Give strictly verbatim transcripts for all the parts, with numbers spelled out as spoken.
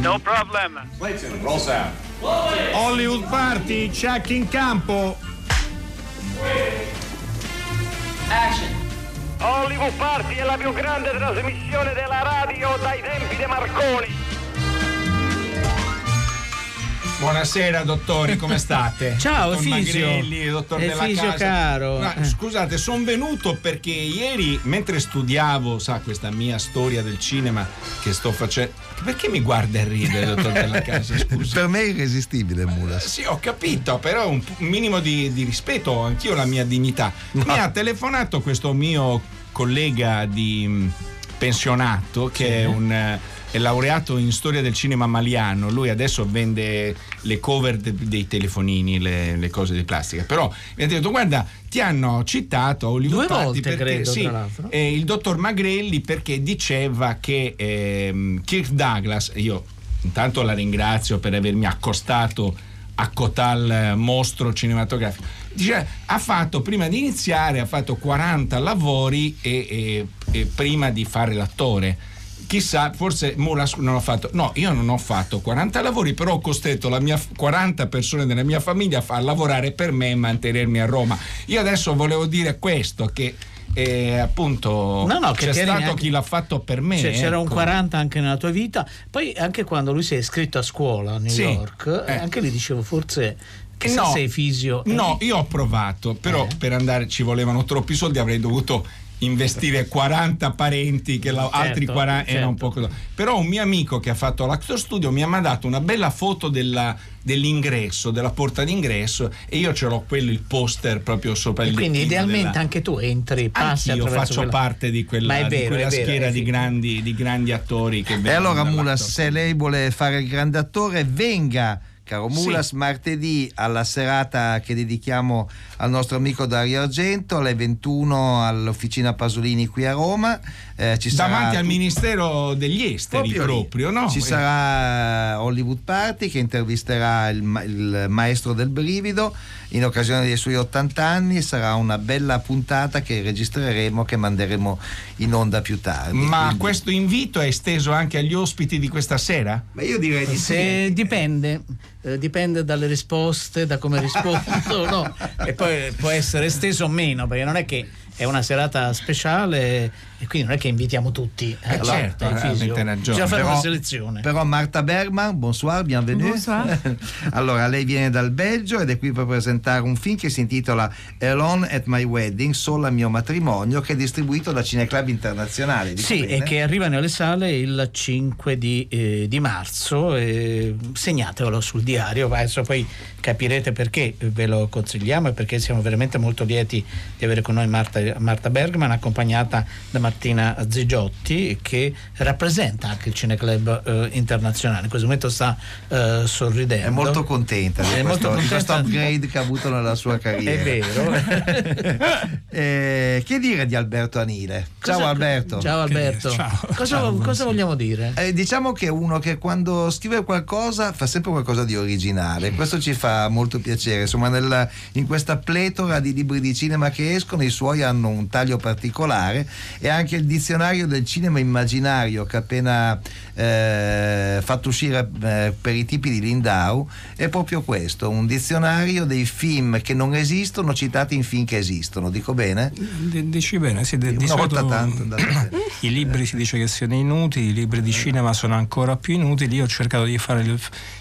No problem. Hollywood Party, check in campo. Action. Hollywood Party è la più grande trasmissione della radio dai tempi di Marconi. Buonasera dottori, come state? Ciao dottor Fisio. Magrilli, dottor Della Casa. Caro. No, scusate, sono venuto perché ieri mentre studiavo, sa, questa mia storia del cinema che sto facendo. Perché mi guarda e ride, dottor Della Casa? Scusa. Per me è irresistibile, Mula. Sì, ho capito, però un minimo di, di rispetto, ho anch'io la mia dignità. No. Mi ha telefonato questo mio collega di pensionato che sì. è un È laureato in storia del cinema maliano. Lui adesso vende le cover de, dei telefonini, le, le cose di plastica. Però mi ha detto: guarda, ti hanno citato Hollywood Party due volte, perché, credo, sì, tra l'altro. Eh, il dottor Magrelli, perché diceva che eh, Kirk Douglas, io intanto la ringrazio per avermi accostato a cotal mostro cinematografico, diceva, ha fatto prima di iniziare ha fatto quaranta lavori e, e, e prima di fare l'attore. Chissà, forse Mura non ho fatto. No, io non ho fatto quaranta lavori, però ho costretto la mia quaranta persone della mia famiglia a far lavorare per me e mantenermi a Roma. Io adesso volevo dire questo, che eh, appunto no, no, c'è stato neanche chi l'ha fatto per me. Cioè, c'era ecco. un quaranta anche nella tua vita. Poi anche quando lui si è iscritto a scuola a New sì, York, eh. anche lì dicevo forse... Che no, sei fisio. No, io ho provato, però eh. per andare ci volevano troppi soldi, avrei dovuto investire quaranta parenti che la, certo, altri quaranta certo. era un po' così. Però un mio amico che ha fatto l'Actor Studio mi ha mandato una bella foto della, dell'ingresso, della porta d'ingresso, e io ce l'ho quello, il poster proprio sopra il lettino. Quindi idealmente della... anche tu entri, passi attraverso. Io faccio quella... parte di quella, vero, di quella vero, schiera di grandi, di grandi attori che vengono. E allora Mula, se lei vuole fare il grande attore, venga, caro Mulas, sì. martedì alla serata che dedichiamo al nostro amico Dario Argento alle ventuno all'Officina Pasolini qui a Roma. Eh, ci Davanti sarà... al Ministero degli Esteri proprio, proprio no? Ci eh. sarà Hollywood Party che intervisterà il, ma- il maestro del brivido in occasione dei suoi ottanta anni. Sarà una bella puntata che registreremo, che manderemo in onda più tardi. Ma quindi... questo invito è esteso anche agli ospiti di questa sera? Ma io direi di Se sì. Dipende. Eh, dipende dalle risposte, da come rispondo, no? E poi può essere esteso o meno, perché non è che è una serata speciale e quindi non è che invitiamo tutti. Eh, allora, certo, avete ragione. Bisogna fare però, una selezione. Però Marta Bergman, bonsoir, bienvenue. Bonsoir. Allora, lei viene dal Belgio ed è qui per presentare un film che si intitola Alone at my wedding, solo al mio matrimonio, che è distribuito da Cineclub Internazionale. Sì, bene? E che arriva nelle sale il cinque di, eh, di marzo. Eh, segnatevelo sul diario, adesso poi capirete perché ve lo consigliamo e perché siamo veramente molto lieti di avere con noi Marta, Marta Bergman, accompagnata da Martina Zigiotti, che rappresenta anche il Cineclub eh, Internazionale. In questo momento sta eh, sorridendo, è molto contenta di, è questo, molto contenta di questo upgrade che ha avuto nella sua carriera, è vero. eh, che dire di Alberto Anile? Ciao cosa, Alberto. Ciao Alberto. Ciao. Cosa, ciao, cosa vogliamo dire? Eh, diciamo che uno che quando scrive qualcosa fa sempre qualcosa di originale, questo ci fa molto piacere, insomma. Nella, in questa pletora di libri di cinema che escono, i suoi hanno un taglio particolare, e anche il dizionario del cinema immaginario che ha appena eh, fatto uscire eh, per i tipi di Lindau è proprio questo, un dizionario dei film che non esistono citati in film che esistono, dico bene? D- dici bene, sì, d- di solito tanto, i libri si dice che siano inutili, i libri di cinema sono ancora più inutili. Io ho cercato di fare il,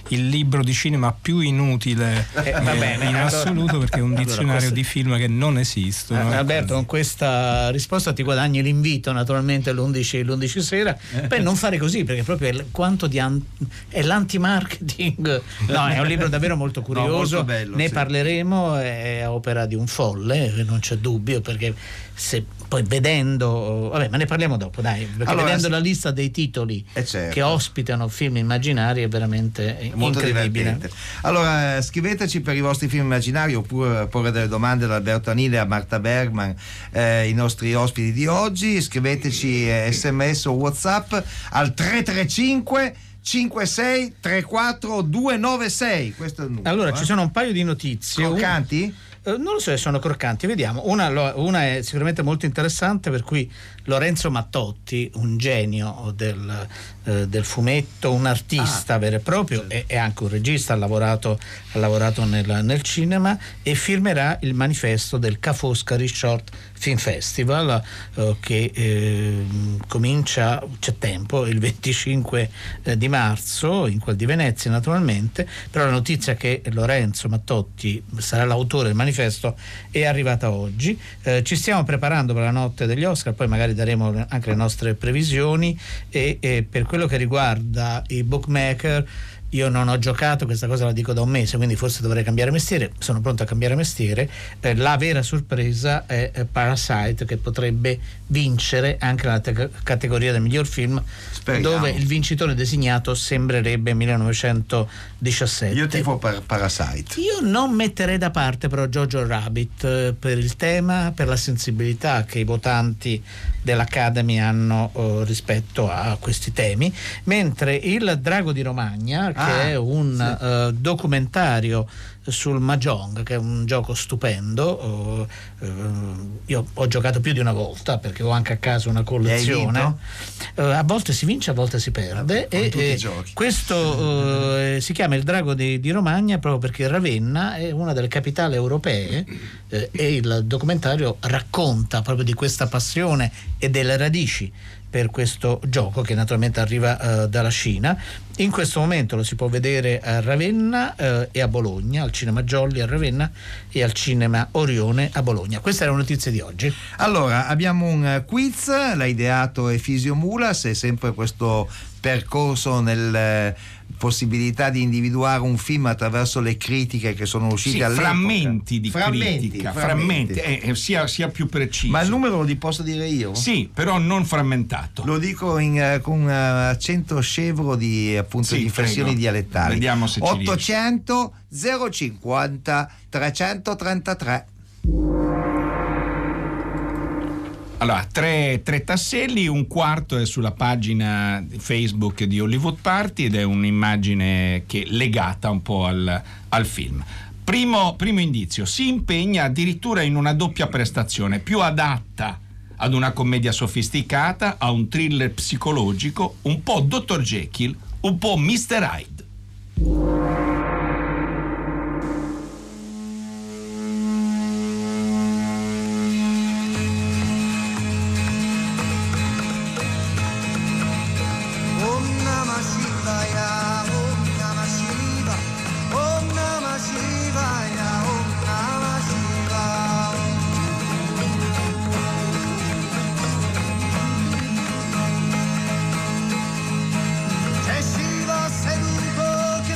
il libro di cinema più inutile eh, eh, va bene, in allora, assoluto, perché è un dizionario allora, questo... di film che non esistono. Eh, Alberto, con questa risposta ti guadagni l'invito naturalmente l'undici sera. Beh, non fare così, perché proprio è, quanto di an- è l'anti-marketing. No, è un libro davvero molto curioso, no, molto bello, ne sì. parleremo, è opera di un folle, non c'è dubbio, perché se poi vedendo, vabbè, ma ne parliamo dopo, dai, perché allora, vedendo la lista dei titoli certo. che ospitano film immaginari è veramente è molto incredibile. Divertente. Allora, scriveteci per i vostri film immaginari, oppure porre delle domande ad Alberto Anile, a Marta Bergman, eh, i nostri ospiti di oggi. Scriveteci eh, sms o WhatsApp al tre tre cinque cinque sei tre quattro due nove sei, questo è il numero. Allora, eh. ci sono un paio di notizie. Croccanti? Eh, non lo so, sono croccanti, vediamo. Una, una è sicuramente molto interessante, per cui Lorenzo Mattotti, un genio del, eh, del fumetto, un artista ah, vero e proprio, certo. è, è anche un regista, ha lavorato, ha lavorato nel, nel cinema, e firmerà il manifesto del Ca' Foscari Short Film Festival, eh, che eh, comincia, c'è tempo, il venticinque eh, di marzo, in quel di Venezia naturalmente, però la notizia che Lorenzo Mattotti sarà l'autore del manifesto è arrivata oggi. Eh, ci stiamo preparando per la notte degli Oscar, poi magari daremo anche le nostre previsioni, e, e per quello che riguarda i bookmaker io non ho giocato, questa cosa la dico da un mese, quindi forse dovrei cambiare mestiere, sono pronto a cambiare mestiere. Eh, la vera sorpresa è eh, Parasite, che potrebbe vincere anche la te- categoria del miglior film. Speriamo. Dove il vincitore designato sembrerebbe millenovecentodiciassette. Io tifo per Parasite. Io non metterei da parte però Jojo Rabbit eh, per il tema, per la sensibilità che i votanti dell'Academy hanno eh, rispetto a questi temi, mentre il Drago di Romagna, che ah, è un sì. eh, documentario sul Mahjong, che è un gioco stupendo. Eh, io ho giocato più di una volta perché ho anche a casa una collezione. Eh, a volte si vince, a volte si perde. Con e, tutti e i giochi. Questo eh, si chiama il Drago di, di Romagna proprio perché Ravenna è una delle capitali europee, eh, e il documentario racconta proprio di questa passione e delle radici per questo gioco, che naturalmente arriva eh, dalla Cina. In questo momento lo si può vedere a Ravenna eh, e a Bologna, al cinema Jolly a Ravenna e al cinema Orione a Bologna. Questa era la notizia di oggi. Allora, abbiamo un quiz, l'ha ideato Efisio Mulas, è sempre questo percorso nel possibilità di individuare un film attraverso le critiche che sono uscite sì, all'epoca. Frammenti di frammenti, critica, frammenti, frammenti. Eh, eh, sia, sia più preciso. Ma il numero lo posso dire io? Sì, però non frammentato. Lo dico in, eh, con un uh, accento scevro di appunto sì, di inflessioni dialettali. Vediamo se ottocento zero cinquanta trecentotrentatré. Allora, tre, tre tasselli, un quarto è sulla pagina Facebook di Hollywood Party ed è un'immagine che è legata un po' al, al film. Primo, primo indizio, si impegna addirittura in una doppia prestazione, più adatta ad una commedia sofisticata, a un thriller psicologico, un po' doctor Jekyll, un po' mister Hyde. Che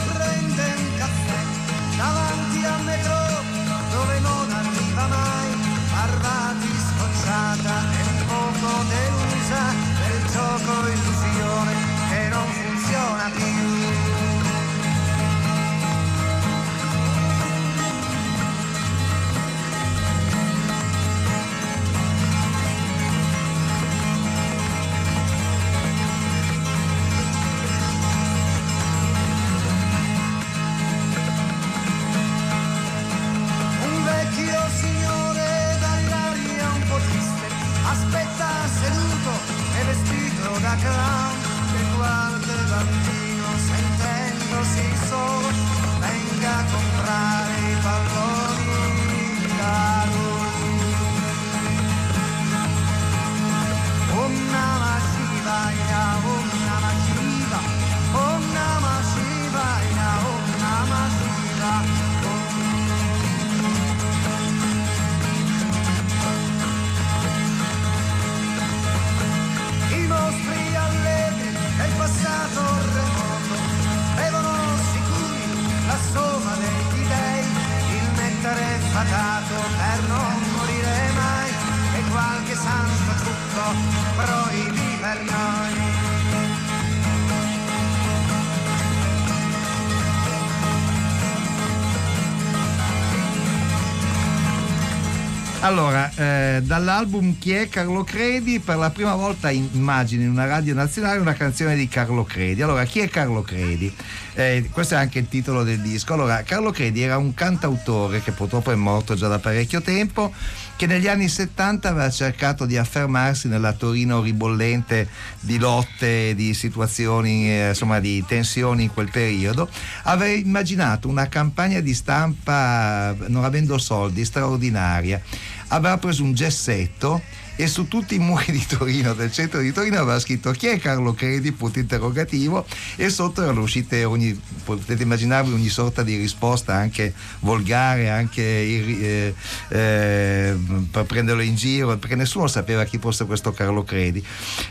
Allora, eh, dall'album Chi è Carlo Credi, per la prima volta immagini in una radio nazionale una canzone di Carlo Credi. Allora, chi è Carlo Credi? Eh, questo è anche il titolo del disco. Allora, Carlo Credi era un cantautore che purtroppo è morto già da parecchio tempo, che negli anni settanta aveva cercato di affermarsi nella Torino ribollente di lotte, di situazioni, eh, insomma di tensioni in quel periodo. Aveva immaginato una campagna di stampa, non avendo soldi, straordinaria. Aveva preso un gessetto e su tutti i muri di Torino, del centro di Torino, aveva scritto "Chi è Carlo Credi?" punto interrogativo, e sotto erano uscite ogni, potete immaginarvi, ogni sorta di risposta, anche volgare, anche eh, eh, per prenderlo in giro, perché nessuno sapeva chi fosse questo Carlo Credi.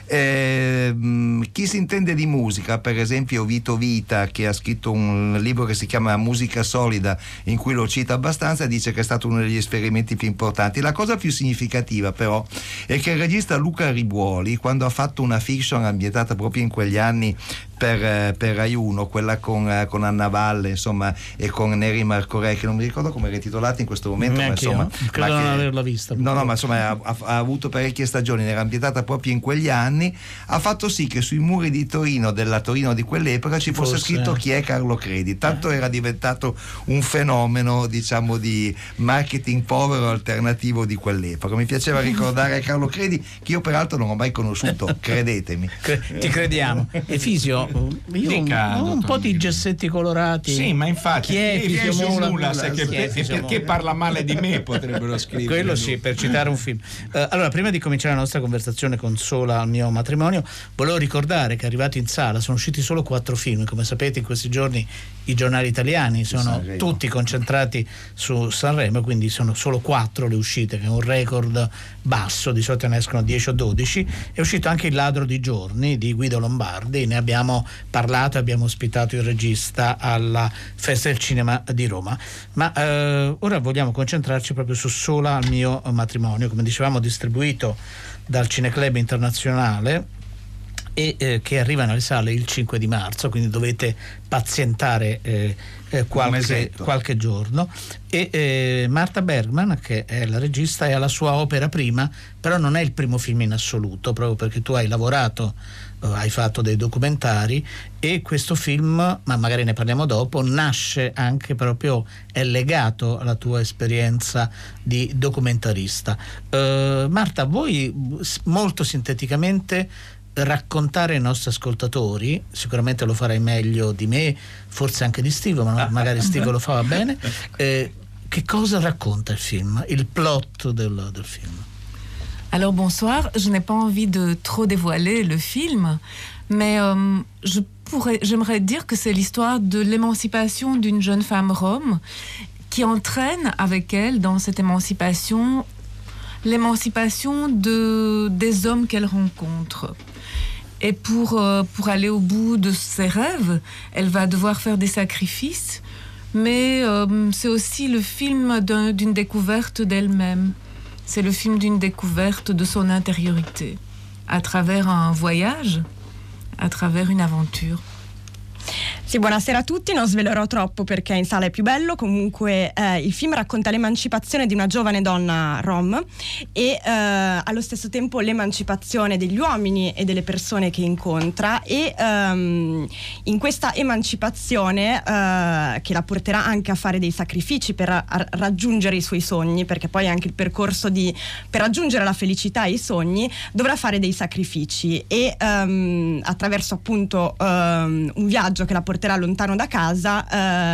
Eh, chi si intende di musica, per esempio Vito Vita, che ha scritto un libro che si chiama Musica Solida, in cui lo cita abbastanza, dice che è stato uno degli esperimenti più importanti. La cosa più significativa però è che il regista Luca Ribuoli, quando ha fatto una fiction ambientata proprio in quegli anni per, per Rai uno, quella con, con Anna Valle, insomma, e con Neri Marcorè, che non mi ricordo come era intitolata in questo momento, ma insomma, io, credo ma non che, averla vista no no ma insomma ha, ha avuto parecchie stagioni, era ambientata proprio in quegli anni, ha fatto sì che sui muri di Torino, della Torino di quell'epoca, ci fosse Forse. scritto "Chi è Carlo Credi?" Tanto eh. era diventato un fenomeno, diciamo, di marketing povero alternativo di quell'epoca. Mi piaceva ricordare Carlo Credi, che io peraltro non ho mai conosciuto, credetemi. Ti crediamo. E Fisio, io Dica, un, un po' di gessetti colorati. Sì, ma infatti, chi è Fisio Mula, Mula, Mula, che, è Fisio perché Mula. Parla male di me, potrebbero scrivere. Quello sì, per citare un film. Uh, allora, prima di cominciare la nostra conversazione con Sola al mio matrimonio, volevo ricordare che, arrivato in sala, sono usciti solo quattro film. Come sapete, in questi giorni i giornali italiani sono tutti concentrati su Sanremo, quindi sono solo quattro le uscite, che è un record basso. Di solito ne escono dieci o dodici. È uscito anche Il ladro di giorni di Guido Lombardi, ne abbiamo parlato, abbiamo ospitato il regista alla Festa del Cinema di Roma. Ma eh, ora vogliamo concentrarci proprio su Sola al mio matrimonio, come dicevamo distribuito dal Cineclub Internazionale, e eh, che arriva nelle sale il cinque di marzo, quindi dovete pazientare eh, eh, qualche, qualche giorno. E eh, Marta Bergman, che è la regista, è alla sua opera prima, però non è il primo film in assoluto, proprio perché tu hai lavorato, eh, hai fatto dei documentari, e questo film, ma magari ne parliamo dopo, nasce anche proprio, è legato alla tua esperienza di documentarista. eh, Marta, voi molto sinteticamente raccontare ai nostri ascoltatori, sicuramente lo farai meglio di me, forse anche di Stivo, ma magari Stivo lo fa bene, eh, che cosa racconta il film, il plot del, del film? Alors bonsoir, je n'ai pas envie de trop dévoiler le film, mais euh, je pourrais, j'aimerais dire que c'est l'histoire de l'émancipation d'une jeune femme rome qui entraîne avec elle dans cette émancipation l'émancipation de, des hommes qu'elle rencontre. Et pour, euh, pour aller au bout de ses rêves, elle va devoir faire des sacrifices, mais euh, c'est aussi le film d'un, d'une découverte d'elle-même. C'est le film d'une découverte de son intériorité, à travers un voyage, à travers une aventure. Sì, buonasera a tutti, non svelerò troppo perché in sala è più bello. Comunque eh, il film racconta l'emancipazione di una giovane donna rom e eh, allo stesso tempo l'emancipazione degli uomini e delle persone che incontra, e ehm, in questa emancipazione eh, che la porterà anche a fare dei sacrifici per a- a raggiungere i suoi sogni, perché poi anche il percorso di per raggiungere la felicità e i sogni dovrà fare dei sacrifici, e ehm, attraverso appunto ehm, un viaggio che la porterà lontano da casa,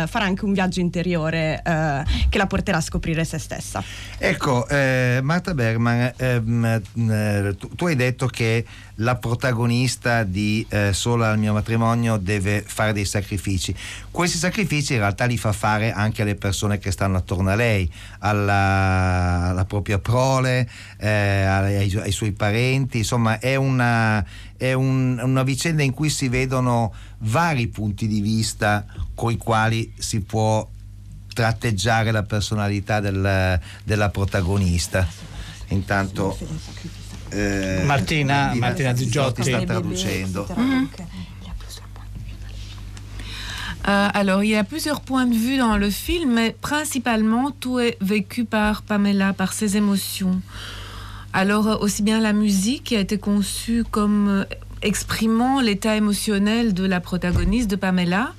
eh, farà anche un viaggio interiore eh, che la porterà a scoprire se stessa. Ecco, eh, Marta Bergman, ehm, tu, tu hai detto che la protagonista di eh, Sola al mio matrimonio deve fare dei sacrifici. Questi sacrifici in realtà li fa fare anche alle persone che stanno attorno a lei, alla, alla propria prole, eh, ai, ai suoi parenti. Insomma, è una è un, una vicenda in cui si vedono vari punti di vista coi quali si può tratteggiare la personalità del, della protagonista. Intanto Eh, Martina, Martina Zigiotti sta traducendo. Mm. Euh, alors, il y a plusieurs points de vue dans le film, mais principalement, tout est vécu par Pamela, par ses émotions. Alors, aussi bien la musique qui a été conçue comme exprimant l'état émotionnel de la protagoniste, de Pamela,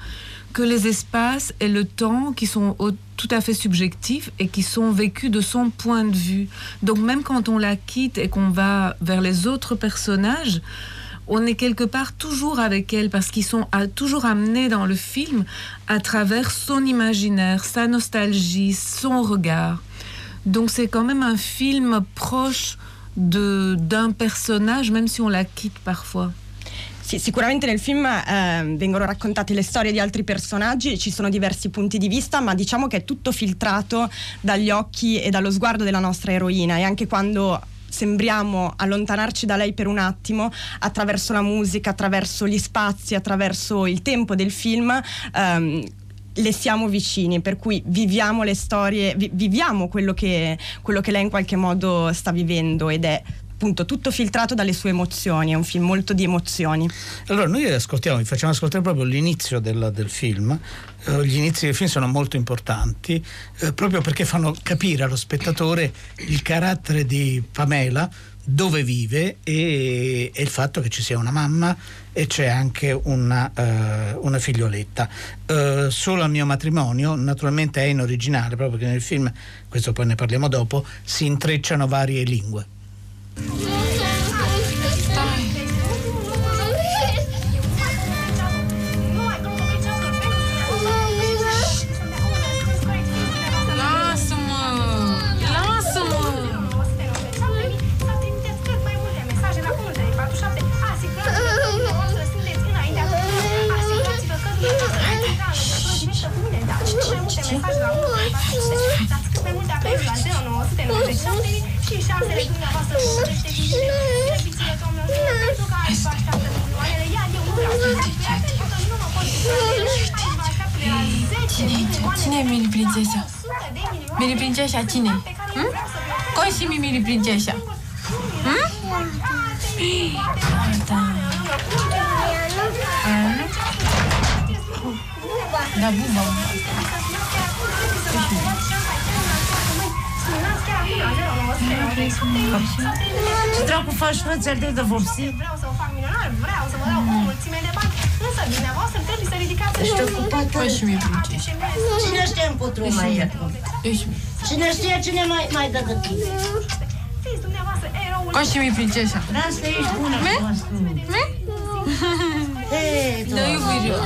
que les espaces et le temps qui sont tout à fait subjectifs et qui sont vécus de son point de vue. Donc, même quand on la quitte et qu'on va vers les autres personnages, on est quelque part toujours avec elle parce qu'ils sont à, toujours amenés dans le film à travers son imaginaire, sa nostalgie, son regard. Donc c'est quand même un film proche de, d'un personaggio, même si on la quitte parfois. Sì, sicuramente nel film eh, vengono raccontate le storie di altri personaggi, ci sono diversi punti di vista, ma diciamo che è tutto filtrato dagli occhi e dallo sguardo della nostra eroina, e anche quando sembriamo allontanarci da lei per un attimo, attraverso la musica, attraverso gli spazi, attraverso il tempo del film, ehm, le siamo vicini, per cui viviamo le storie, vi- viviamo quello che, quello che lei in qualche modo sta vivendo, ed è appunto tutto filtrato dalle sue emozioni. È un film molto di emozioni. Allora noi ascoltiamo, vi facciamo ascoltare proprio l'inizio del, del film. Eh, gli inizi del film sono molto importanti eh, proprio perché fanno capire allo spettatore il carattere di Pamela, dove vive e, e il fatto che ci sia una mamma e c'è anche una, eh, una figlioletta. Eh, solo al mio matrimonio, naturalmente è in originale, proprio perché nel film, questo poi ne parliamo dopo, si intrecciano varie lingue. Lasciamo, lasciamo. Cine mini prințesa? Mini prințesa cine? Hm? Coi și mini prințesa? Hm? Da. Da, buba. Ce dracu faci frățel de vopsi? Vreau să o fac milionar, vreau să vă dau o mulțime de bani, însă dumneavoastră trebuie să ridicați ăștia cu patru și mie prințești. Cine știe împotru mai e? Cine știe cine mai dă de tine? Fiți dumneavoastră eroul... Coși mie prințeșa. De asta ești bună cu asta. Me? Hei, doamne! Da, iubirea!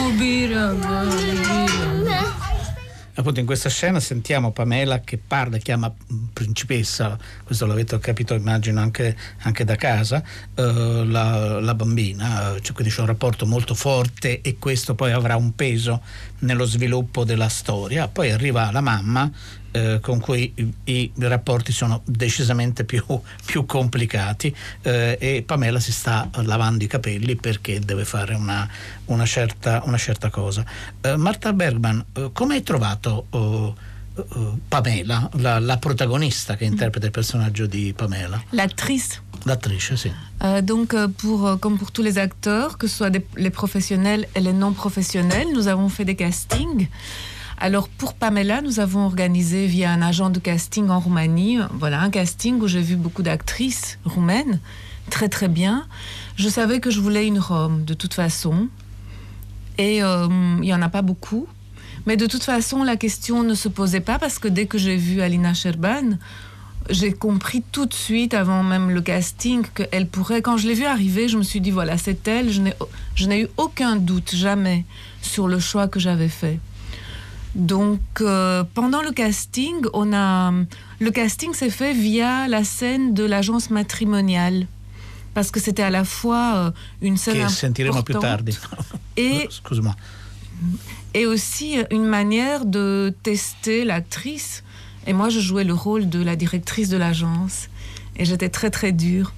Iubirea, bă, iubirea! Appunto in questa scena sentiamo Pamela che parla, chiama principessa, questo l'avete capito immagino anche, anche da casa, eh, la, la bambina, cioè, quindi c'è un rapporto molto forte e questo poi avrà un peso nello sviluppo della storia. Poi arriva la mamma eh, con cui i, i rapporti sono decisamente più, più complicati eh, e Pamela si sta lavando i capelli perché deve fare una, una, certa, una certa cosa. Eh, Marta Bergman, eh, come hai trovato eh, eh, Pamela, la, la protagonista che interpreta il personaggio di Pamela? L'attrice. L'attrice, sì. Euh, donc, pour, comme pour tous les acteurs, que ce soit des, les professionnels et les non-professionnels, nous avons fait des castings. Alors, pour Pamela, nous avons organisé via un agent de casting en Roumanie, voilà, un casting où j'ai vu beaucoup d'actrices roumaines, très très bien. Je savais que je voulais une Rome, de toute façon, et euh, il n'y en a pas beaucoup. Mais de toute façon, la question ne se posait pas, parce que dès que j'ai vu Alina Sherban, j'ai compris tout de suite, avant même le casting, qu'elle pourrait... Quand je l'ai vue arriver, je me suis dit, voilà, c'est elle. Je n'ai, je n'ai eu aucun doute, jamais, sur le choix que j'avais fait. Donc, euh, pendant le casting, on a... Le casting s'est fait via la scène de l'agence matrimoniale. Parce que c'était à la fois euh, une scène importante... Che sentiremo più tardi. Et... Excuse-moi. Et aussi une manière de tester l'actrice. Et moi, je jouais le rôle de la directrice de l'agence. Et j'étais très, très dure.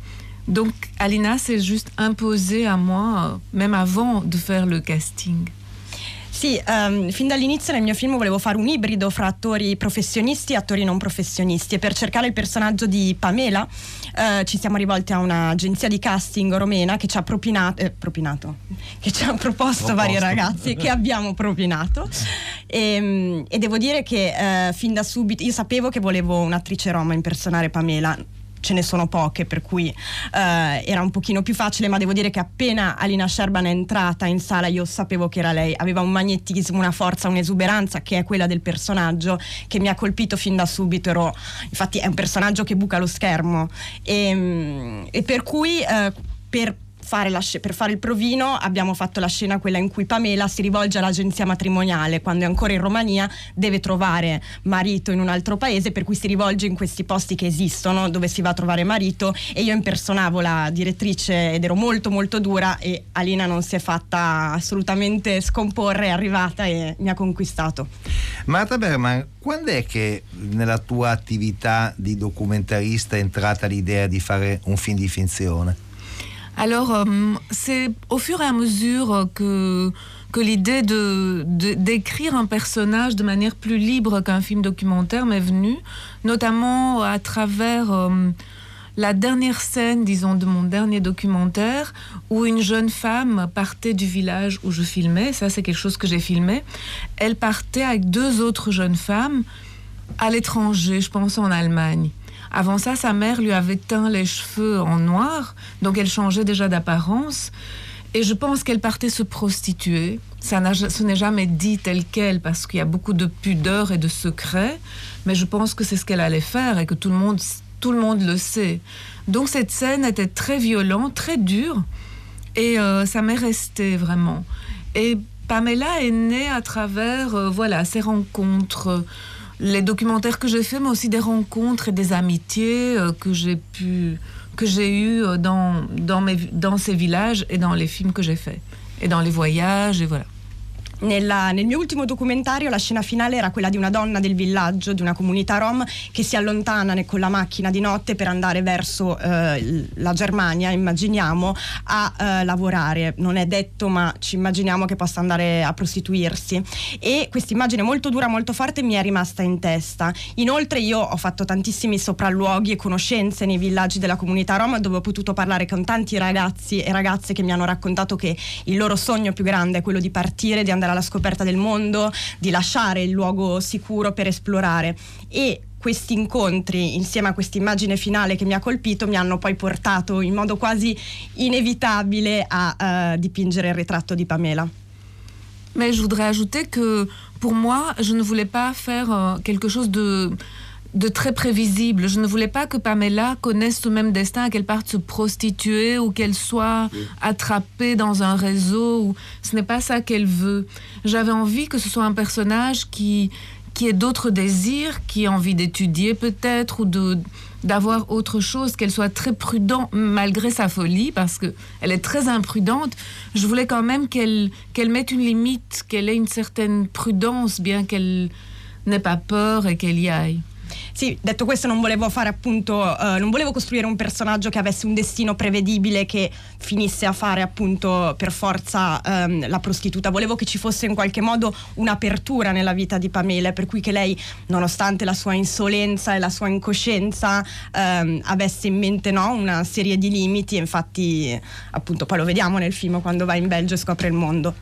Donc, Alina s'est juste imposée à moi, même avant de faire le casting. Sì, um, fin dall'inizio nel mio film volevo fare un ibrido fra attori professionisti e attori non professionisti, e per cercare il personaggio di Pamela uh, ci siamo rivolti a un'agenzia di casting romena che ci ha propinato, eh, propinato che ci ha proposto, proposto vari ragazzi che abbiamo propinato, e, e devo dire che uh, fin da subito io sapevo che volevo un'attrice roma impersonare Pamela. Ce ne sono poche, per cui eh, era un pochino più facile, ma devo dire che appena Alina Sherban è entrata in sala io sapevo che era lei. Aveva un magnetismo, una forza, un'esuberanza che è quella del personaggio, che mi ha colpito fin da subito. Ero, infatti è un personaggio che buca lo schermo, e, e per cui eh, per Fare la, per fare il provino abbiamo fatto la scena quella in cui Pamela si rivolge all'agenzia matrimoniale quando è ancora in Romania, deve trovare marito in un altro paese, per cui si rivolge in questi posti che esistono dove si va a trovare marito, e io impersonavo la direttrice ed ero molto molto dura, e Alina non si è fatta assolutamente scomporre, è arrivata e mi ha conquistato. Marta Bergman, quando è che nella tua attività di documentarista è entrata l'idea di fare un film di finzione? Alors, c'est au fur et à mesure que, que l'idée de, de, d'écrire un personnage de manière plus libre qu'un film documentaire m'est venue, notamment à travers euh, la dernière scène, disons, de mon dernier documentaire, où une jeune femme partait du village où je filmais, ça c'est quelque chose que j'ai filmé, elle partait avec deux autres jeunes femmes à l'étranger, je pense en Allemagne. Avant ça, sa mère lui avait teint les cheveux en noir, donc elle changeait déjà d'apparence. Et je pense qu'elle partait se prostituer. Ça n'a, ce n'est jamais dit tel quel, parce qu'il y a beaucoup de pudeur et de secrets, mais je pense que c'est ce qu'elle allait faire et que tout le monde, tout le monde le sait. Donc cette scène était très violente, très dure, et euh, ça m'est resté vraiment. Et Pamela est née à travers euh, voilà, ces rencontres... Euh, les documentaires que j'ai fait, mais aussi des rencontres et des amitiés euh, que j'ai pu, que j'ai eu dans dans mes dans ces villages et dans les films que j'ai faits et dans les voyages et voilà. Nella, nel mio ultimo documentario la scena finale era quella di una donna del villaggio, di una comunità rom, che si allontana con la macchina di notte per andare verso eh, la Germania, immaginiamo, a eh, lavorare. Non è detto, ma ci immaginiamo che possa andare a prostituirsi, e questa immagine molto dura, molto forte, mi è rimasta in testa. Inoltre io ho fatto tantissimi sopralluoghi e conoscenze nei villaggi della comunità rom, dove ho potuto parlare con tanti ragazzi e ragazze che mi hanno raccontato che il loro sogno più grande è quello di partire, di andare alla scoperta del mondo, di lasciare il luogo sicuro per esplorare, e questi incontri insieme a questa immagine finale che mi ha colpito mi hanno poi portato in modo quasi inévitable a uh, dipingere il ritratto di Pamela. Mais je voudrais ajouter que pour moi je ne voulais pas faire quelque chose de de très prévisible. Je ne voulais pas que Pamela connaisse ce même destin, qu'elle parte se prostituer ou qu'elle soit attrapée dans un réseau. Ce n'est pas ça qu'elle veut. J'avais envie que ce soit un personnage qui, qui ait d'autres désirs, qui ait envie d'étudier peut-être ou de, d'avoir autre chose, qu'elle soit très prudente malgré sa folie, parce qu'elle est très imprudente. Je voulais quand même qu'elle, qu'elle mette une limite, qu'elle ait une certaine prudence, bien qu'elle n'ait pas peur et qu'elle y aille. Sì, detto questo non volevo fare appunto eh, non volevo costruire un personaggio che avesse un destino prevedibile, che finisse a fare appunto per forza ehm, la prostituta. Volevo che ci fosse in qualche modo un'apertura nella vita di Pamela, per cui che lei, nonostante la sua insolenza e la sua incoscienza, ehm, avesse in mente, no, una serie di limiti, e infatti appunto poi lo vediamo nel film quando va in Belgio e scopre il mondo.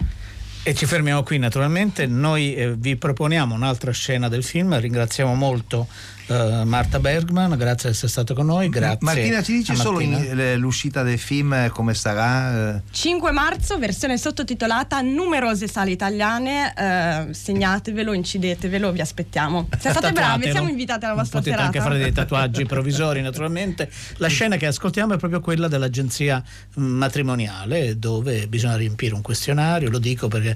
E ci fermiamo qui naturalmente, noi eh, vi proponiamo un'altra scena del film. Ringraziamo molto eh, Marta Bergman, grazie di essere stata con noi. Grazie. Martina, ci dice solo in, l'uscita del film come sarà? cinque marzo, versione sottotitolata, numerose sale italiane, eh, segnatevelo, incidetevelo, vi aspettiamo. Se state bravi, siamo invitati alla vostra potete serata. Potete anche fare dei tatuaggi provvisori naturalmente. La scena che ascoltiamo è proprio quella dell'agenzia matrimoniale, dove bisogna riempire un questionario, lo dico perché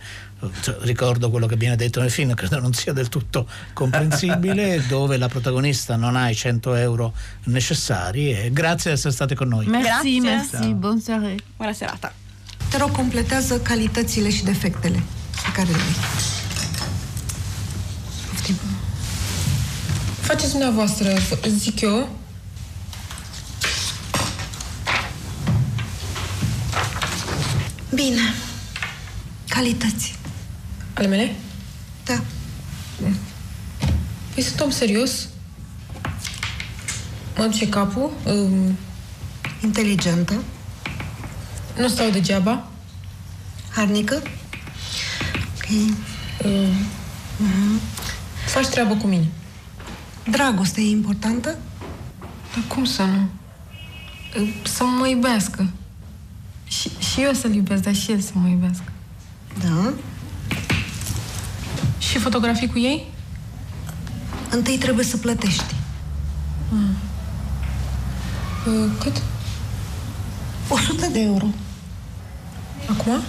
ricordo quello che viene detto nel film, credo non sia del tutto comprensibile, dove la protagonista non ha i cento euro necessari. E grazie di essere state con noi. Merci, merci, buona serata. Buona serata. Te rog, completează calitățile și defectele pe care le ai. Faceți dumneavoastră, zic eu. Bine. Calități. Al mele? Da. Păi sunt om serios. Mă duce capul. Um... Inteligentă. Nu stau degeaba. Harnică. Okay. Um... Uh-huh. Faci treabă cu mine. Dragostea e importantă? Dar cum să nu? Să mă iubească. Și, și eu să-l iubesc, dar și el să mă iubească. Da. Și fotografii cu ei? Întâi trebuie să plătești. Hmm. Uh, cât? one hundred de euro. Acum?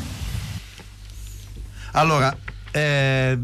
Allora, Eh,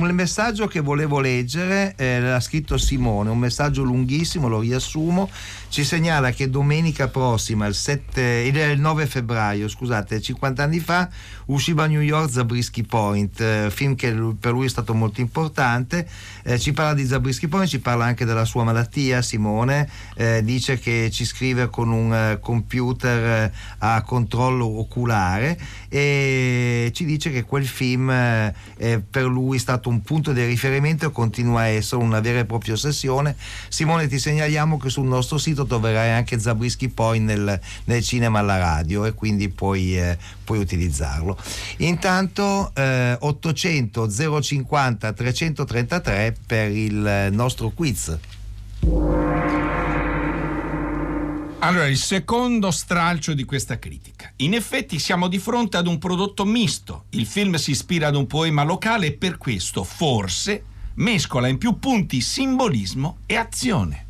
un messaggio che volevo leggere, eh, l'ha scritto Simone, un messaggio lunghissimo, lo riassumo. Ci segnala che domenica prossima, il, sette, il nove febbraio, scusate, cinquanta anni fa, usciva a New York Zabriskie Point, eh, film che per lui è stato molto importante. Eh, ci parla di Zabriskie Point, ci parla anche della sua malattia. Simone eh, dice che ci scrive con un uh, computer uh, a controllo oculare e ci dice che quel film uh, Eh, per lui è stato un punto di riferimento e continua a essere una vera e propria ossessione. Simone, ti segnaliamo che sul nostro sito troverai anche Zabriskie Point nel, nel cinema alla radio e quindi puoi, eh, puoi utilizzarlo. Intanto eh, ottocento zero cinquanta trecentotrentatré per il nostro quiz. Allora, il secondo stralcio di questa critica. In effetti siamo di fronte ad un prodotto misto. Il film si ispira ad un poema locale e per questo, forse, mescola in più punti simbolismo e azione.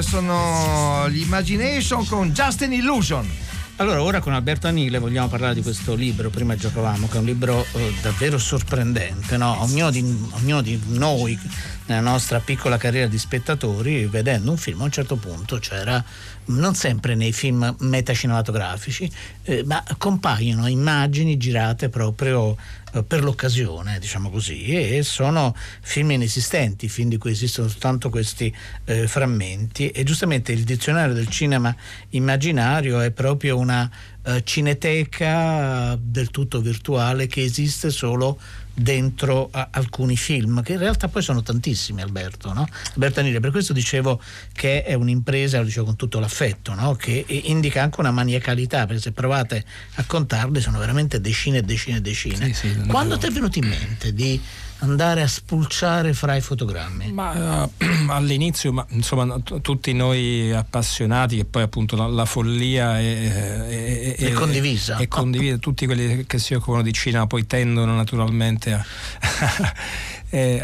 Sono gli Imagination con Just an Illusion. Allora, ora con Alberto Anile vogliamo parlare di questo libro, prima giocavamo, che è un libro eh, davvero sorprendente, no? Ognuno di, ognuno di noi nella nostra piccola carriera di spettatori, vedendo un film a un certo punto c'era, non sempre nei film metacinematografici, eh, ma compaiono immagini girate proprio eh, per l'occasione, diciamo così, e sono film inesistenti, film di cui esistono soltanto questi eh, frammenti. E giustamente il dizionario del cinema immaginario è proprio una eh, cineteca del tutto virtuale che esiste solo dentro a alcuni film, che in realtà poi sono tantissimi, Alberto, no? Alberto Anile, per questo dicevo che è un'impresa, lo dicevo con tutto l'affetto, no? Che indica anche una maniacalità, perché se provate a contarli sono veramente decine e decine e decine. Sì, sì, quando ti è venuto in mente di andare a spulciare fra i fotogrammi? Ma uh, all'inizio, ma, insomma, t- tutti noi appassionati, e poi appunto la, la follia è, è, è, è condivisa. È condivisa. Tutti quelli che si occupano di cinema poi tendono naturalmente a,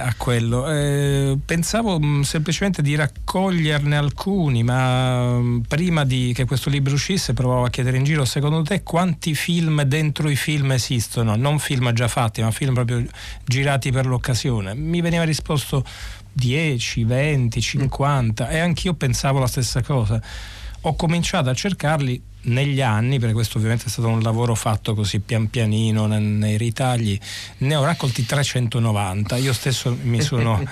a quello. Eh, pensavo mh, semplicemente di raccoglierne alcuni, ma mh, prima di che questo libro uscisse provavo a chiedere in giro: secondo te quanti film dentro i film esistono? Non film già fatti, ma film proprio girati per l'occasione. Mi veniva risposto dieci, venti, cinquanta, e anch'io pensavo la stessa cosa. Ho cominciato a cercarli negli anni, perché questo ovviamente è stato un lavoro fatto così pian pianino nei ritagli. Ne ho raccolti trecentonovanta. Io stesso mi sono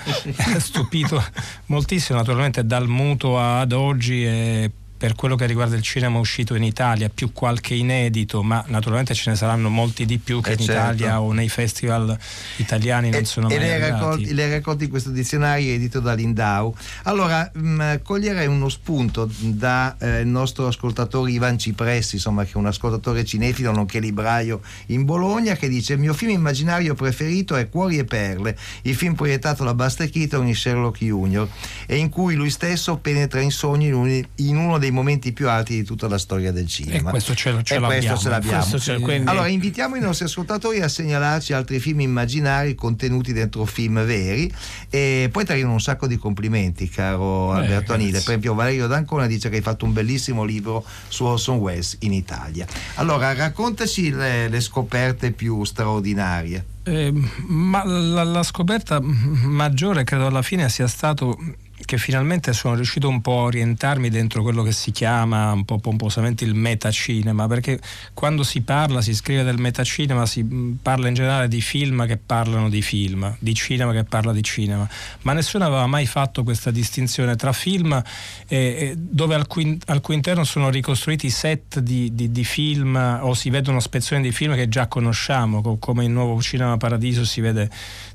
stupito moltissimo, naturalmente, dal muto ad oggi, e per quello che riguarda il cinema uscito in Italia, più qualche inedito, ma naturalmente ce ne saranno molti di più che eh in certo. Italia o nei festival italiani e, non sono mai andati. E le raccolti, le raccolti in questo dizionario edito da Lindau. Allora, mh, coglierei uno spunto dal eh, nostro ascoltatore Ivan Cipressi, insomma, che è un ascoltatore cinefilo nonché libraio in Bologna, che dice: il mio film immaginario preferito è Cuori e Perle, il film proiettato da Buster Keaton in Sherlock junior, e in cui lui stesso penetra in sogni in, un, in uno dei momenti più alti di tutta la storia del cinema. E questo ce, lo, ce, e l'abbiamo. Questo ce l'abbiamo. Questo ce, quindi... Allora invitiamo i nostri ascoltatori a segnalarci altri film immaginari contenuti dentro film veri, e poi ti arrivano un sacco di complimenti, caro Beh, Alberto Anile. Per esempio Valerio D'Ancona dice che hai fatto un bellissimo libro su Orson Welles in Italia. Allora raccontaci le, le scoperte più straordinarie. Eh, ma la, la scoperta maggiore credo alla fine sia stato che finalmente sono riuscito un po' a orientarmi dentro quello che si chiama un po' pomposamente il metacinema, perché quando si parla, si scrive del metacinema, si parla in generale di film che parlano di film, di cinema che parla di cinema, ma nessuno aveva mai fatto questa distinzione tra film eh, dove al cui, al cui interno sono ricostruiti set di, di, di film, o si vedono spezzoni di film che già conosciamo, co- come in Nuovo Cinema Paradiso si vede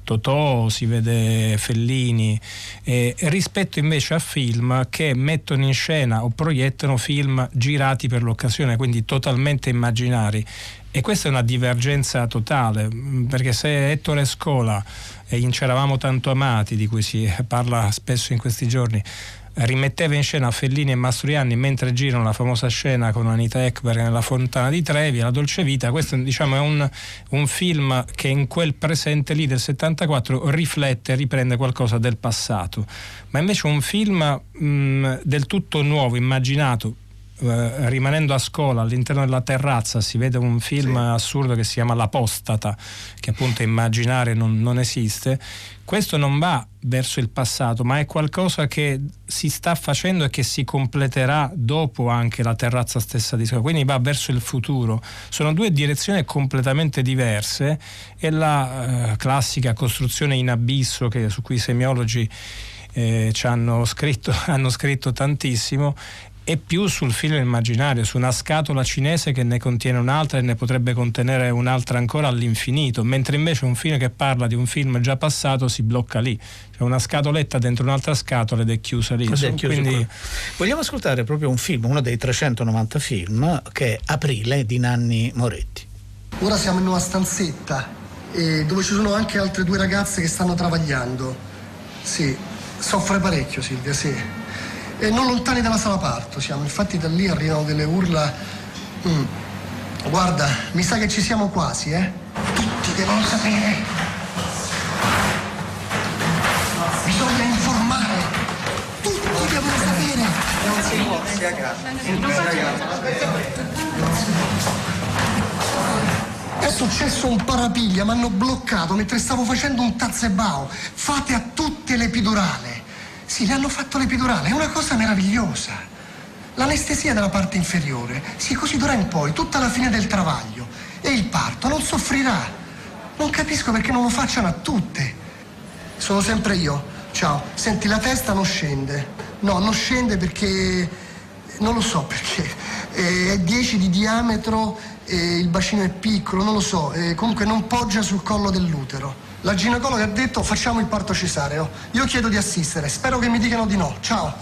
Totò, si vede Fellini, eh, rispetto invece a film che mettono in scena o proiettano film girati per l'occasione, quindi totalmente immaginari. E questa è una divergenza totale, perché se Ettore Scola e in C'eravamo tanto amati, di cui si parla spesso in questi giorni, rimetteva in scena Fellini e Mastroianni mentre girano la famosa scena con Anita Ekberg nella Fontana di Trevi, La Dolce Vita, questo diciamo è un, un film che in quel presente lì del settantaquattro riflette, riprende qualcosa del passato, ma invece un film mh, del tutto nuovo, immaginato. Uh, rimanendo a scuola, all'interno della terrazza si vede un film sì. assurdo che si chiama L'Apostata, che appunto è immaginare, non, non esiste. Questo non va verso il passato, ma è qualcosa che si sta facendo e che si completerà dopo anche la terrazza stessa di scuola, quindi va verso il futuro. Sono due direzioni completamente diverse, e la uh, classica costruzione in abisso che, su cui i semiologi eh, ci hanno scritto, hanno scritto tantissimo, e più sul film immaginario, su una scatola cinese che ne contiene un'altra e ne potrebbe contenere un'altra ancora all'infinito, mentre invece un film che parla di un film già passato si blocca lì, c'è una scatoletta dentro un'altra scatola ed è chiusa lì. Sì, è chiuso. Quindi... vogliamo ascoltare proprio un film, uno dei trecentonovanta film, che è Aprile di Nanni Moretti. Ora siamo in una stanzetta eh, dove ci sono anche altre due ragazze che stanno travagliando. Sì, soffre parecchio Silvia, sì. E non lontani dalla sala parto siamo, infatti da lì arrivano delle urla. Mm. Guarda, mi sa che ci siamo quasi, eh? Tutti devono sapere. Bisogna informare. Tutti devono sapere. Non si può, sia grazie. Non si può. È successo un parapiglia, mi hanno bloccato mentre stavo facendo un tazzebao. Fate a tutte l'epidurale. Sì, le hanno fatto l'epidurale, è una cosa meravigliosa. L'anestesia della parte inferiore, sì, così d'ora in poi, tutta la fine del travaglio. E il parto non soffrirà. Non capisco perché non lo facciano a tutte. Sono sempre io. Ciao, senti, la testa non scende. No, non scende perché... non lo so perché. È dieci di diametro, e il bacino è piccolo, non lo so. Comunque non poggia sul collo dell'utero. La ginecologa ha detto facciamo il parto cesareo. Io chiedo di assistere, spero che mi dicano di no. Ciao.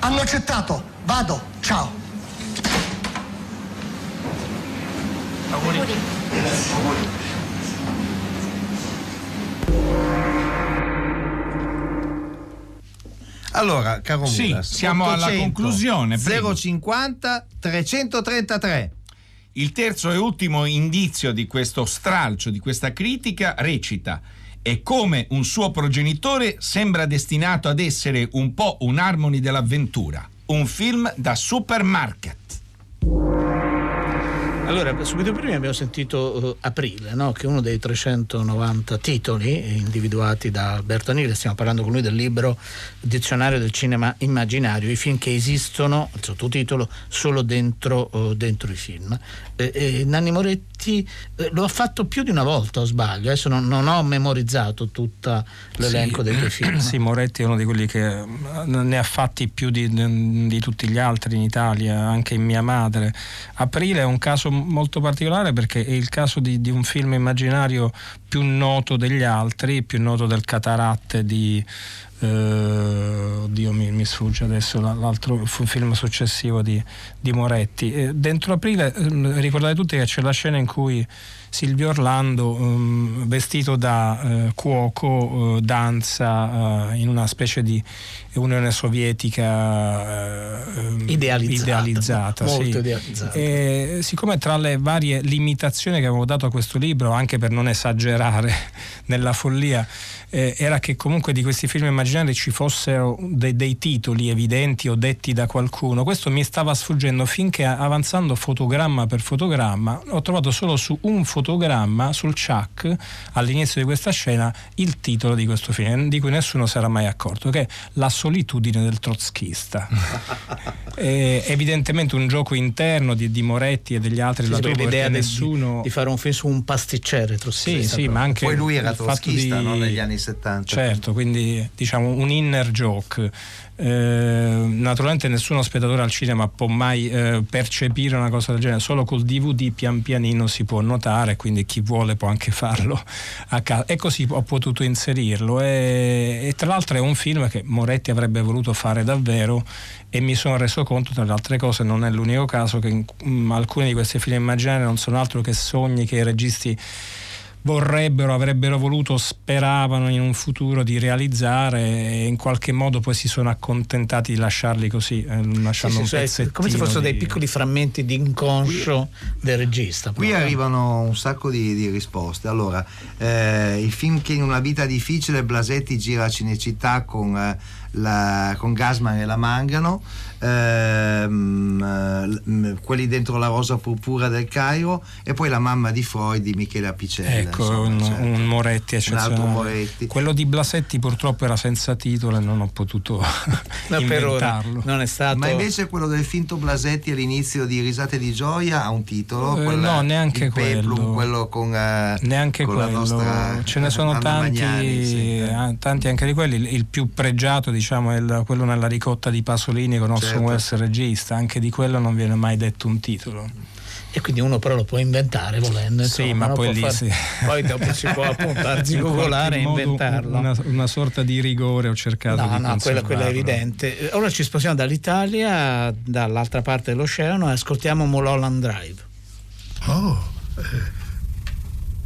Hanno accettato. Vado. Ciao. Auguri. Auguri. Allora, caro sì, Mulas, siamo ottocento, alla conclusione. Prego. zero cinquanta trecentotrentatré. Il terzo e ultimo indizio di questo stralcio, di questa critica, recita: e come un suo progenitore sembra destinato ad essere un po' un Harmony dell'avventura, un film da supermarket. Allora, subito prima abbiamo sentito uh, Aprile, no? Che è uno dei trecentonovanta titoli individuati da Alberto Anile. Stiamo parlando con lui del libro Dizionario del cinema immaginario, i film che esistono, il sottotitolo, solo dentro, uh, dentro i film. Eh, eh, Nanni Moretti eh, lo ha fatto più di una volta, o sbaglio? Adesso non, non ho memorizzato tutto l'elenco sì, dei tuoi film. Sì, Moretti è uno di quelli che ne ha fatti più di, di tutti gli altri in Italia, anche in Mia madre. Aprile è un caso molto particolare perché è il caso di, di un film immaginario più noto degli altri, più noto del Cataratte di eh, oddio mi, mi sfugge adesso l'altro film successivo di, di Moretti. Eh, dentro Aprile eh, ricordate tutti che c'è la scena in cui Silvio Orlando eh, vestito da eh, cuoco eh, danza eh, in una specie di Unione Sovietica eh, idealizzata, idealizzata molto sì. idealizzata. E, siccome tra le varie limitazioni che avevo dato a questo libro, anche per non esagerare nella follia, eh, era che comunque di questi film immaginari ci fossero de- dei titoli evidenti o detti da qualcuno, questo mi stava sfuggendo finché, avanzando fotogramma per fotogramma, ho trovato solo su un fotogramma, sul ciak, all'inizio di questa scena, il titolo di questo film di cui nessuno sarà mai accorto, che è La solitudine del trotskista. E, evidentemente un gioco interno di, di Moretti e degli altri, sì, lato, l'idea nessuno... di, di fare un film su un pasticcere trotskista, sì, sì, ma anche poi lui era trotskista di... no? negli anni settanta, certo, quindi diciamo un inner joke. Eh, naturalmente nessuno spettatore al cinema può mai eh, percepire una cosa del genere, solo col D V D pian pianino si può notare, quindi chi vuole può anche farlo a casa, e così ho potuto inserirlo. E, e tra l'altro è un film che Moretti avrebbe voluto fare davvero, e mi sono reso conto, tra le altre cose, non è l'unico caso, che in, in, alcuni di questi film immaginari non sono altro che sogni che i registi vorrebbero, avrebbero voluto, speravano in un futuro di realizzare, e in qualche modo poi si sono accontentati di lasciarli così, eh, lasciando sì, un sì, pezzettino, come se fossero di... dei piccoli frammenti di inconscio del regista. Qui però arrivano un sacco di, di risposte. Allora, eh, il film che in una vita difficile Blasetti gira a Cinecittà con eh, La, con Gassman e la Mangano, ehm, quelli dentro La rosa purpura del Cairo, e poi La mamma di Freud di Michele Apicella. Ecco, insomma, un, certo. un Moretti eccezionale. Un altro Moretti. Quello di Blasetti purtroppo era senza titolo e non ho potuto no, inventarlo. Non è stato... Ma invece quello del finto Blasetti all'inizio di Risate di gioia ha un titolo? Eh, quella, no, neanche quello. Peplum, quello con, eh, neanche con quello. La nostra, ce ne sono tanti, Magnani, sì, eh. tanti anche di quelli. Il, il più pregiato di diciamo il, quello nella ricotta di Pasolini con Orson certo. Welles regista, anche di quello non viene mai detto un titolo. E quindi uno però lo può inventare volendo. Sì, insomma, ma poi lì far... sì. Poi dopo si può appuntarsi, googolare e inventarlo. Una, una sorta di rigore ho cercato no, di no, quella, quella è evidente. Ora ci spostiamo dall'Italia, dall'altra parte dell'oceano, e ascoltiamo Mulholland Drive. Oh,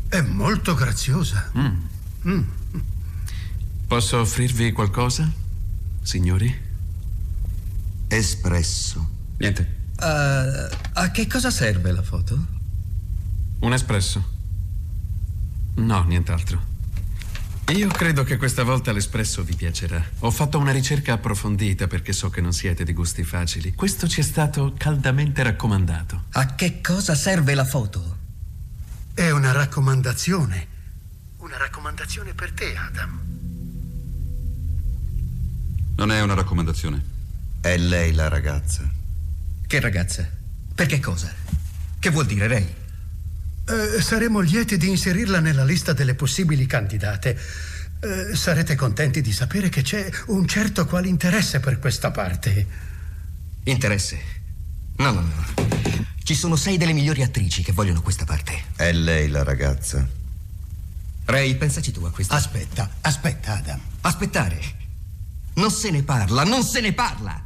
eh, è molto graziosa. Mm. Mm. Posso offrirvi qualcosa? Signori? Espresso. Niente. Uh, a che cosa serve la foto? Un espresso. No, nient'altro. Io credo che questa volta l'espresso vi piacerà. Ho fatto una ricerca approfondita perché so che non siete di gusti facili. Questo ci è stato caldamente raccomandato. A che cosa serve la foto? È una raccomandazione. Una raccomandazione per te, Adam. Non è una raccomandazione. È lei la ragazza. Che ragazza? Per che cosa? Che vuol dire lei? Eh, saremo lieti di inserirla nella lista delle possibili candidate. Eh, sarete contenti di sapere che c'è un certo quale interesse per questa parte. Interesse? No, no, no. Ci sono sei delle migliori attrici che vogliono questa parte. È lei la ragazza. Ray, pensaci tu a questo. Aspetta, aspetta, Adam. Aspettare. Non se ne parla, non se ne parla!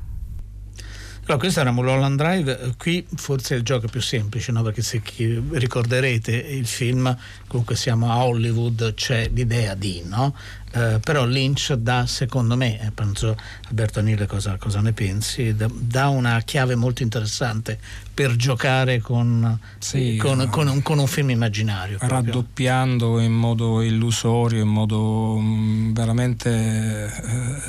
Allora, questo era Mulholland Drive. Qui forse il gioco è più semplice, no? Perché se ricorderete il film, comunque siamo a Hollywood, c'è l'idea di, no? Eh, però Lynch dà, secondo me, eh, penso Alberto Anile cosa, cosa ne pensi, dà una chiave molto interessante per giocare con, sì, con, no. con, un, con un film immaginario, raddoppiando proprio in modo illusorio, in modo mh, veramente eh,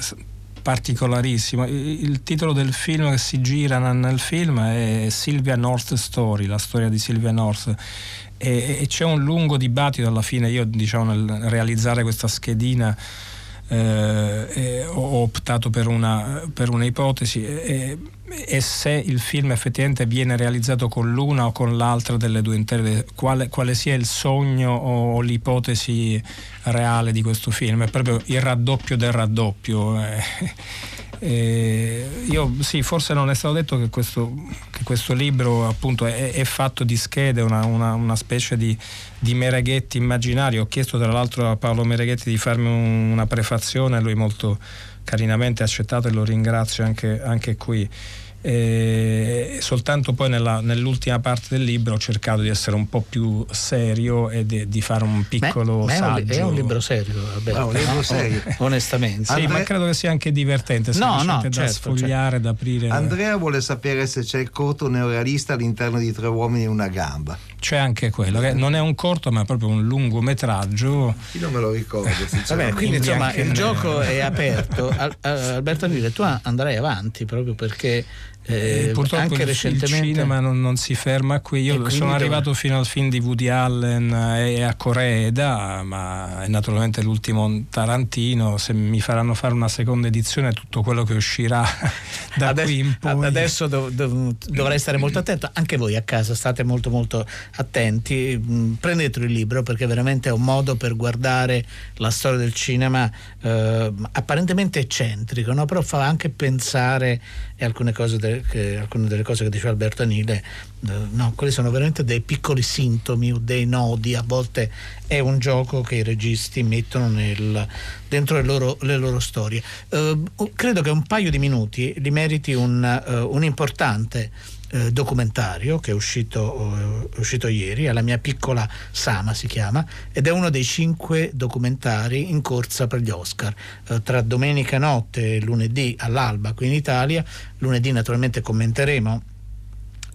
particolarissimo. Il titolo del film che si gira nel film è Sylvia North Story, la storia di Sylvia North, e, e c'è un lungo dibattito alla fine. Io, diciamo, nel realizzare questa schedina eh, eh, ho optato per una, per una ipotesi eh, e se il film effettivamente viene realizzato con l'una o con l'altra delle due intere, quale, quale sia il sogno o l'ipotesi reale di questo film. È proprio il raddoppio del raddoppio. eh, eh, io sì, forse non è stato detto che questo, che questo libro appunto è, è fatto di schede, una, una, una specie di, di Mereghetti immaginario. Ho chiesto tra l'altro a Paolo Mereghetti di farmi un, una prefazione, lui molto carinamente accettato e lo ringrazio anche, anche qui. E soltanto poi nella, nell'ultima parte del libro ho cercato di essere un po' più serio e di, di fare un piccolo Beh, saggio. È un libro serio, vabbè, no, un libro serio. Onestamente. Sì, Andrea... ma credo che sia anche divertente, se no, no, da certo, sfogliare, certo. da aprire. Andrea vuole sapere se c'è il corto neorealista all'interno di Tre uomini e una gamba. C'è anche quello, che non è un corto ma è proprio un lungometraggio. Io non me lo ricordo. Vabbè, quindi insomma il nero. Gioco è aperto. Al, Alberto Anile, tu andrai avanti proprio perché Eh, purtroppo anche il, recentemente... il cinema non, non si ferma qui. Io sono arrivato dove... fino al film di Woody Allen e a Koreeda, ma è naturalmente l'ultimo Tarantino. Se mi faranno fare una seconda edizione, tutto quello che uscirà da adesso, qui in poi adesso dov, dov, dovrei stare molto attento. Anche voi a casa state molto molto attenti, prendete il libro perché veramente è un modo per guardare la storia del cinema eh, apparentemente eccentrico, no? Però fa anche pensare e alcune cose del Che, alcune delle cose che diceva Alberto Anile, no, quelli sono veramente dei piccoli sintomi o dei nodi. A volte è un gioco che i registi mettono nel, dentro le loro, le loro storie. Uh, credo che un paio di minuti li meriti un, uh, un importante uh, documentario che è uscito, uh, è uscito ieri. Alla mia piccola Sama si chiama, ed è uno dei cinque documentari in corsa per gli Oscar. Uh, tra domenica notte e lunedì all'alba qui in Italia. Lunedì naturalmente commenteremo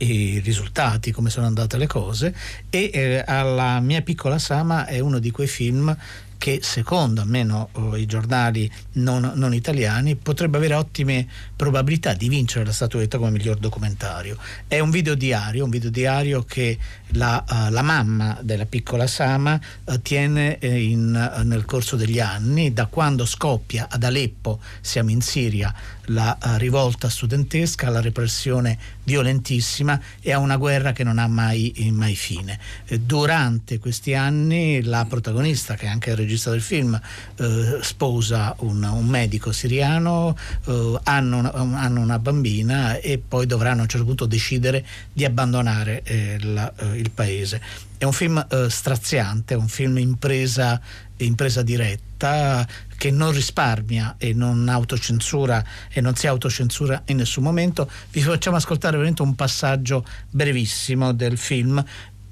i risultati, come sono andate le cose, e eh, Alla mia piccola Sama è uno di quei film che secondo almeno oh, i giornali non, non italiani potrebbe avere ottime probabilità di vincere la statuetta come miglior documentario. È un videodiario, un videodiario che la, uh, la mamma della piccola Sama uh, tiene eh, in, uh, nel corso degli anni, da quando scoppia ad Aleppo, siamo in Siria, la uh, rivolta studentesca, la repressione violentissima e a una guerra che non ha mai, mai fine. Eh, durante questi anni la protagonista, che è anche il regista del film, eh, sposa un, un medico siriano, eh, hanno, una, hanno una bambina e poi dovranno a un certo punto decidere di abbandonare eh, la, eh, il paese. È un film eh, straziante, è un film impresa, impresa diretta, che non risparmia e non autocensura e non si autocensura in nessun momento. Vi facciamo ascoltare veramente un passaggio brevissimo del film.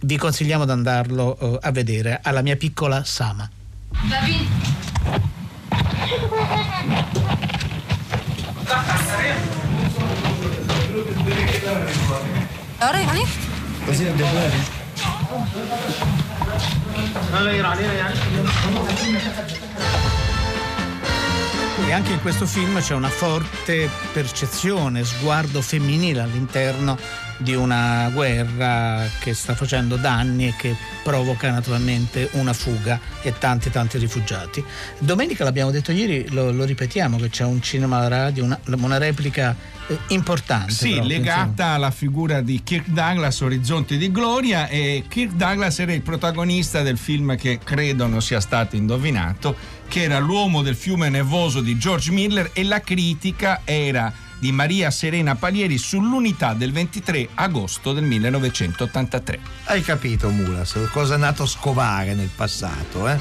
Vi consigliamo di andarlo eh, a vedere. Alla mia piccola Sama. David! E anche in questo film c'è una forte percezione, sguardo femminile all'interno di una guerra che sta facendo danni e che provoca naturalmente una fuga e tanti tanti rifugiati. Domenica, l'abbiamo detto ieri, lo, lo ripetiamo, che c'è un cinema alla radio, una, una replica eh, importante. Sì, però, legata insomma. alla figura di Kirk Douglas, Orizzonti di Gloria, e Kirk Douglas era il protagonista del film che credo non sia stato indovinato, che era L'uomo del fiume nevoso di George Miller, e la critica era di Maria Serena Palieri sull'Unità del ventitré agosto del millenovecentottantatré. Hai capito, Mulas, cosa è nato a scovare nel passato, eh?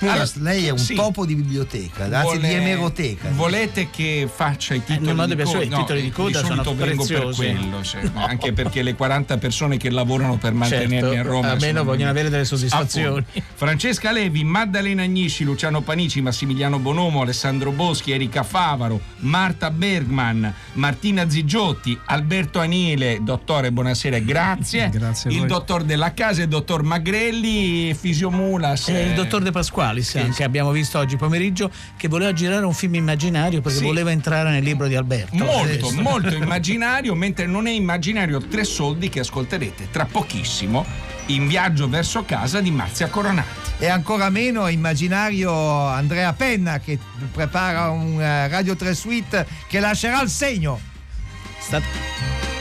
Allora, lei è un sì. topo di biblioteca, anzi Vole... di emeroteca. Volete che faccia i titoli eh, no, di coda? No, i titoli di coda sono preziosi. Per quello, cioè, no. Anche perché le quaranta persone che lavorano per mantenerli certo, a Roma almeno sono... vogliono avere delle soddisfazioni. Appunto. Francesca Levi, Maddalena Agnisci, Luciano Panici, Massimiliano Bonomo, Alessandro Boschi, Erika Favaro, Marta Bergman, Martina Zigiotti, Alberto Anile. Dottore, buonasera, grazie. Grazie a voi. Il dottor Della Casa, il dottor Magrelli, Fisiomulas, eh, il dottor De Pasqualis, sì, anche sì. abbiamo visto oggi pomeriggio che voleva girare un film immaginario perché sì. voleva entrare nel libro di Alberto. Molto, molto immaginario, mentre non è immaginario Tre soldi che ascolterete tra pochissimo in Viaggio verso casa di Marzia Coronati. E ancora meno immaginario Andrea Penna che prepara un Radio tre Suite che lascerà il segno. Stat-